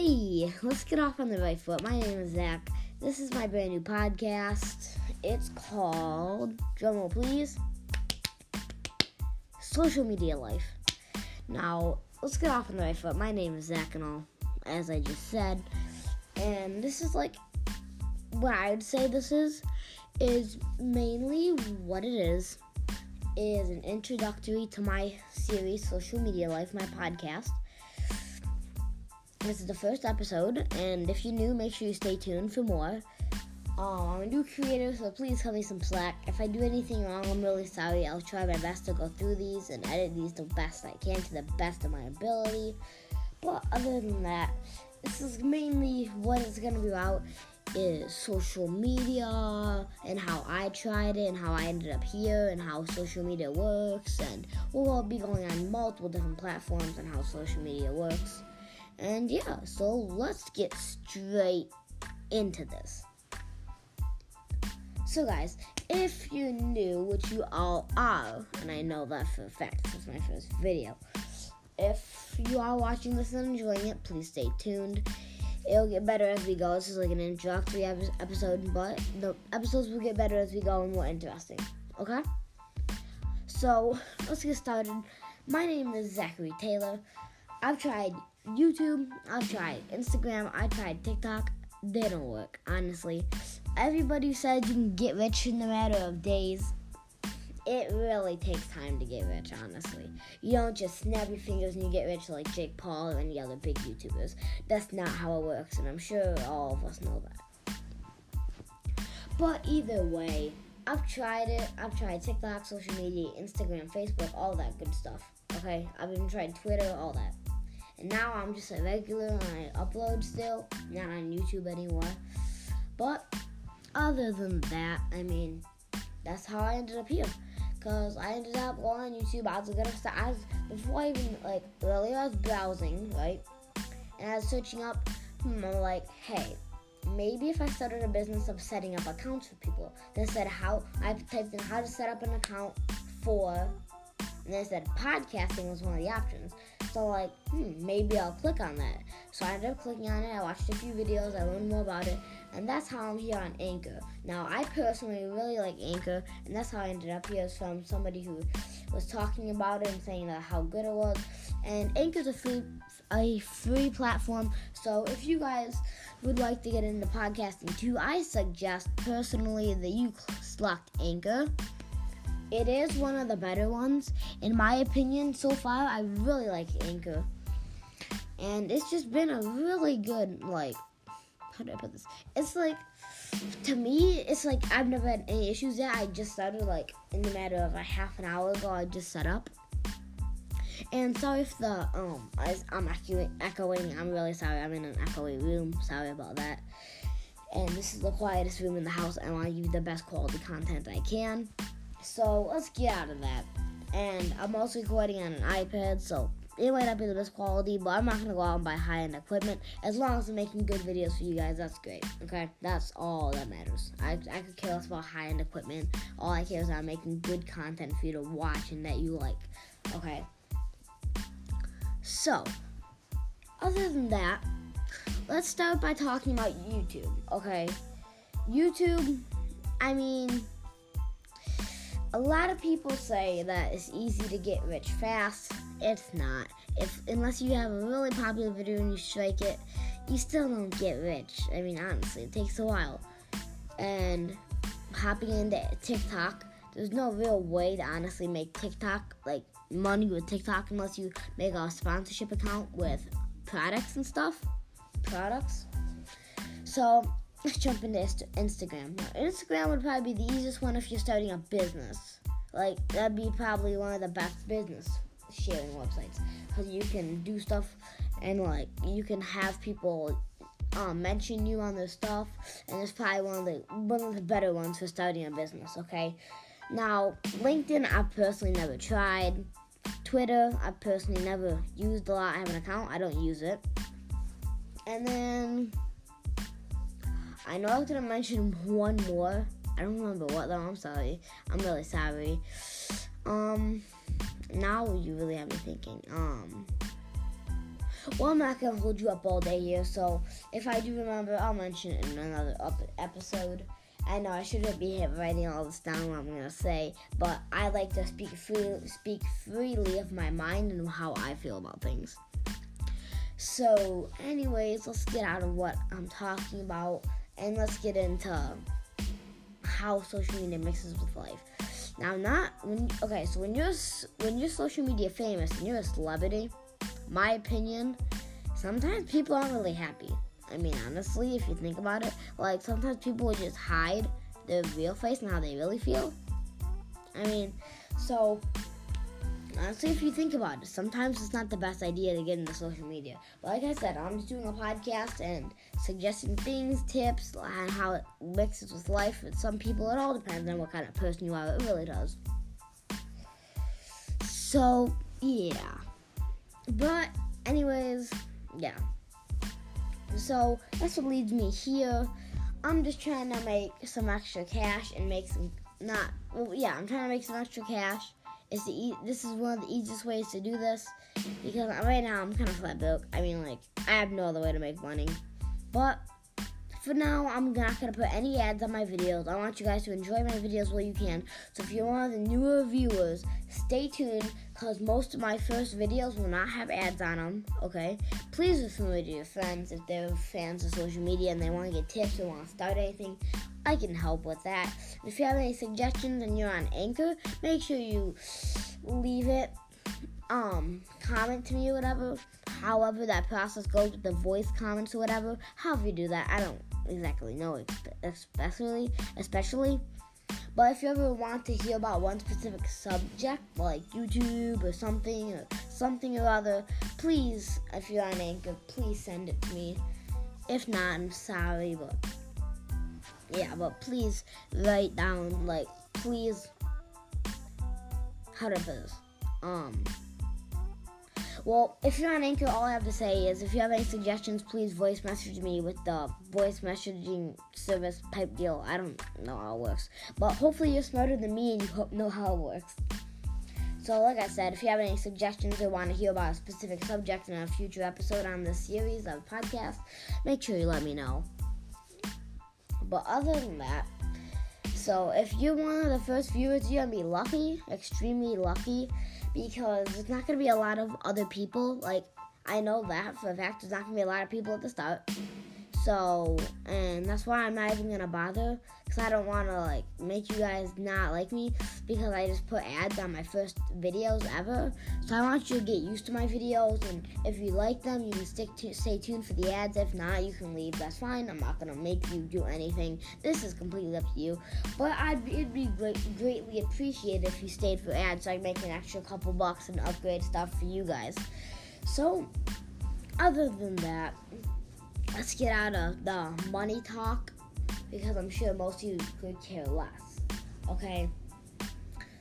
Hey, let's get off on the right foot. My name is Zach. This is my brand new podcast. It's called, drumroll please, Social Media Life. Now, let's get off on the right foot. My name is Zach and all, as I just said. And this is like, what I would say this is mainly what it is an introductory to my series, Social Media Life, my podcast. This is the first episode, and if you're new, make sure you stay tuned for more. I'm a new creator, so please cut me some slack. If I do anything wrong, I'm really sorry. I'll try my best to go through these and edit these the best I can to the best of my ability. But other than that, this is mainly what it's going to be about is social media and how I tried it and how I ended up here and how social media works. And we'll be going on multiple different platforms and how social media works. And yeah, so let's get straight into this. So guys, if you're new, which you all are, and I know that for a fact, this is my first video. If you are watching this and enjoying it, please stay tuned. It'll get better as we go. This is like an introductory episode, but the episodes will get better as we go and more interesting, okay? So, let's get started. My name is Zachary Taylor. I've tried YouTube, I've tried Instagram, I tried TikTok. They don't work, honestly. Everybody said you can get rich in a matter of days. It really takes time to get rich, honestly. You don't just snap your fingers and you get rich like Jake Paul or any other big YouTubers. That's not how it works, and I'm sure all of us know that. But either way, I've tried it. I've tried TikTok, social media, Instagram, Facebook, all that good stuff. Okay? I've even tried Twitter, all that. And now I'm just a regular and I upload still, not on YouTube anymore. But other than that, I mean, that's how I ended up here. Because I ended up going on YouTube. I was going to start, before I even, like, earlier I was browsing, right? And I was searching up, I'm like, hey, maybe if I started a business of setting up accounts for people. They said how, I typed in how to set up an account for, and they said podcasting was one of the options. So, like, maybe I'll click on that. So I ended up clicking on it. I watched a few videos. I learned more about it. And that's how I'm here on Anchor. Now, I personally really like Anchor. And that's how I ended up here, is from somebody who was talking about it and saying that how good it was. And Anchor's a free platform. So if you guys would like to get into podcasting too, I suggest personally that you select Anchor. It is one of the better ones. In my opinion, so far, I really like Anchor. And it's just been a really good, like, how do I put this? It's like, to me, it's like I've never had any issues yet. I just started, like, in the matter of a half an hour ago, I just set up. And sorry if the, I'm echoing. I'm really sorry. I'm in an echoey room. Sorry about that. And this is the quietest room in the house. I want to give you the best quality content I can. So, let's get out of that. And I'm also recording on an iPad, so it might not be the best quality, but I'm not going to go out and buy high-end equipment. As long as I'm making good videos for you guys, that's great, okay? That's all that matters. I could care less about high-end equipment. All I care is that I'm making good content for you to watch and that you like, okay? So, other than that, let's start by talking about YouTube, okay? YouTube, I mean, a lot of people say that it's easy to get rich fast. It's not. Unless you have a really popular video and you strike it, you still don't get rich. I mean, honestly, it takes a while. And hopping into TikTok, there's no real way to honestly make TikTok, like, money with TikTok unless you make a sponsorship account with products and stuff. Products. So, let's jump into Instagram. Now, Instagram would probably be the easiest one if you're starting a business. Like, that'd be probably one of the best business sharing websites. Because you can do stuff and, like, you can have people mention you on their stuff. And it's probably one of the better ones for starting a business, okay? Now, LinkedIn, I've personally never tried. Twitter, I've personally never used a lot. I have an account. I don't use it. And then, I know I was going to mention one more. I don't remember what, though. I'm sorry. I'm really sorry. Now you really have me thinking. Well, I'm not going to hold you up all day here, so if I do remember, I'll mention it in another episode. I know I shouldn't be writing all this down what I'm going to say, but I like to speak freely of my mind and how I feel about things. So, anyways, let's get out of what I'm talking about, and let's get into how social media mixes with life. Now, when you're social media famous and you're a celebrity, my opinion, sometimes people aren't really happy. I mean, honestly, if you think about it, like, sometimes people would just hide their real face and how they really feel. I mean, so, honestly, if you think about it, sometimes it's not the best idea to get into social media. But like I said, I'm just doing a podcast and suggesting things, tips, and how it mixes with life. And some people, it all depends on what kind of person you are. It really does. So, yeah. But, anyways, yeah. So, that's what leads me here. I'm just trying to make some extra cash and make some, I'm trying to make some extra cash. This is one of the easiest ways to do this, because right now I'm kind of flat broke. I mean, like, I have no other way to make money. But, for now, I'm not going to put any ads on my videos. I want you guys to enjoy my videos while you can. So, if you're one of the newer viewers, stay tuned, because most of my first videos will not have ads on them, okay? Please refer to your friends if they're fans of social media and they want to get tips or want to start anything. I can help with that. If you have any suggestions and you're on Anchor, make sure you leave it, comment to me or whatever, however that process goes with the voice comments or whatever, however you do that, I don't exactly know, especially, but if you ever want to hear about one specific subject, like YouTube or something or other, please, if you're on Anchor, please send it to me. If not, I'm sorry, but yeah, but please write down, like, please, how to put this, well, if you're on Anchor, all I have to say is, if you have any suggestions, please voice message me with the voice messaging service type deal. I don't know how it works, but hopefully you're smarter than me and you know how it works. So, like I said, if you have any suggestions or want to hear about a specific subject in a future episode on this series of podcasts, make sure you let me know. But other than that, so if you're one of the first viewers, you're going to be lucky, extremely lucky, because there's not going to be a lot of other people. Like, I know that for a fact, there's not going to be a lot of people at the start. So, and that's why I'm not even going to bother, because I don't want to, like, make you guys not like me, because I just put ads on my first videos ever. So I want you to get used to my videos, and if you like them, you can stay tuned for the ads. If not, you can leave. That's fine. I'm not going to make you do anything. This is completely up to you. But it'd be greatly appreciated if you stayed for ads, so I can make an extra couple bucks and upgrade stuff for you guys. So, other than that, let's get out of the money talk, because I'm sure most of you could care less, okay?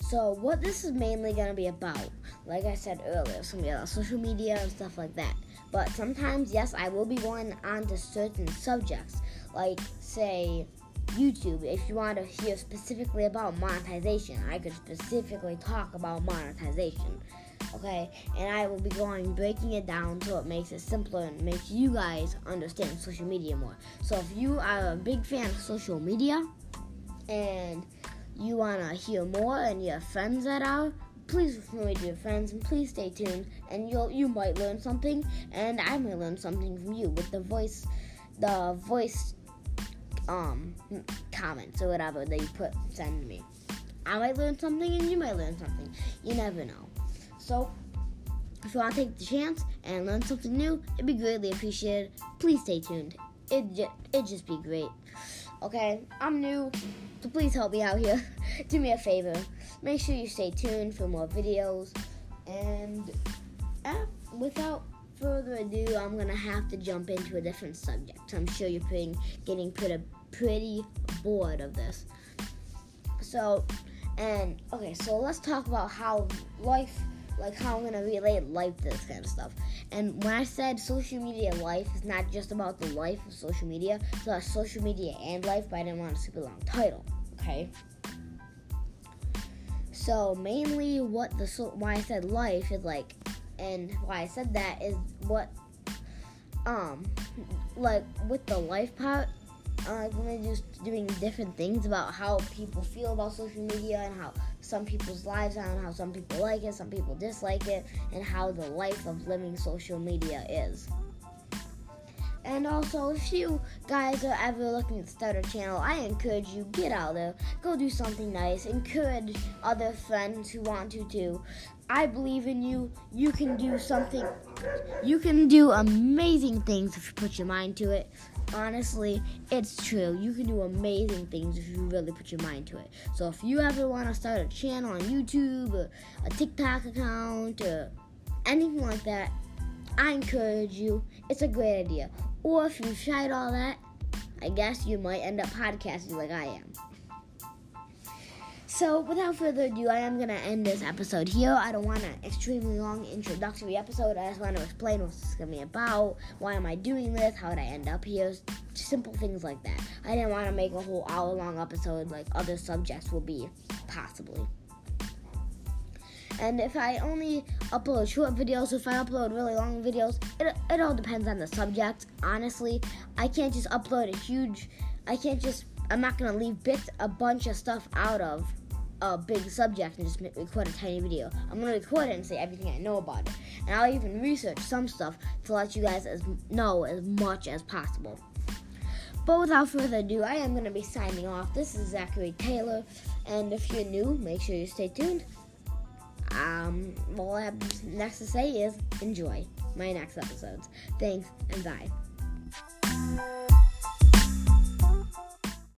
So, what this is mainly going to be about, like I said earlier, it's going to be about social media and stuff like that. But sometimes, yes, I will be going on to certain subjects, like, say, YouTube. If you want to hear specifically about monetization, I could specifically talk about monetization. Okay, and I will be breaking it down so it makes it simpler and makes you guys understand social media more. So if you are a big fan of social media and you want to hear more and you have friends that are, please refer me to your friends and please stay tuned. And you might learn something, and I may learn something from you with the voice comments or whatever that you send me. I might learn something and you might learn something. You never know. So, if you want to take the chance and learn something new, it'd be greatly appreciated. Please stay tuned. It'd just be great. Okay, I'm new, so please help me out here. Do me a favor. Make sure you stay tuned for more videos. And without further ado, I'm going to have to jump into a different subject. I'm sure you're getting pretty bored of this. So, let's talk about how life, like how I'm going to relate life to this kind of stuff. And when I said social media life, it's not just about the life of social media. It's about social media and life, but I didn't want a super long title, okay? So, mainly why I said life is like, and why I said that is what like with the life part, when they're just doing different things about how people feel about social media and how some people's lives are and how some people like it, some people dislike it, and how the life of living social media is. And also, if you guys are ever looking to start a channel, I encourage you, get out there, go do something nice, encourage other friends who want to too. I believe in you. You can do something. You can do amazing things if you put your mind to it. Honestly, it's true. You can do amazing things if you really put your mind to it. So if you ever want to start a channel on YouTube or a TikTok account or anything like that, I encourage you. It's a great idea. Or if you tried all that, I guess you might end up podcasting like I am. So without further ado, I am going to end this episode here. I don't want an extremely long introductory episode. I just want to explain what this is going to be about. Why am I doing this? How did I end up here? Simple things like that. I didn't want to make a whole hour-long episode like other subjects will be, possibly. And if I only upload short videos, if I upload really long videos, it all depends on the subject, honestly. I can't just upload I'm not going to leave a bunch of stuff out of a big subject and just record a tiny video. I'm going to record it and say everything I know about it. And I'll even research some stuff to let you guys know as much as possible. But without further ado, I am going to be signing off. This is Zachary Taylor, and if you're new, make sure you stay tuned. All I have next to say is enjoy my next episodes. Thanks, and bye.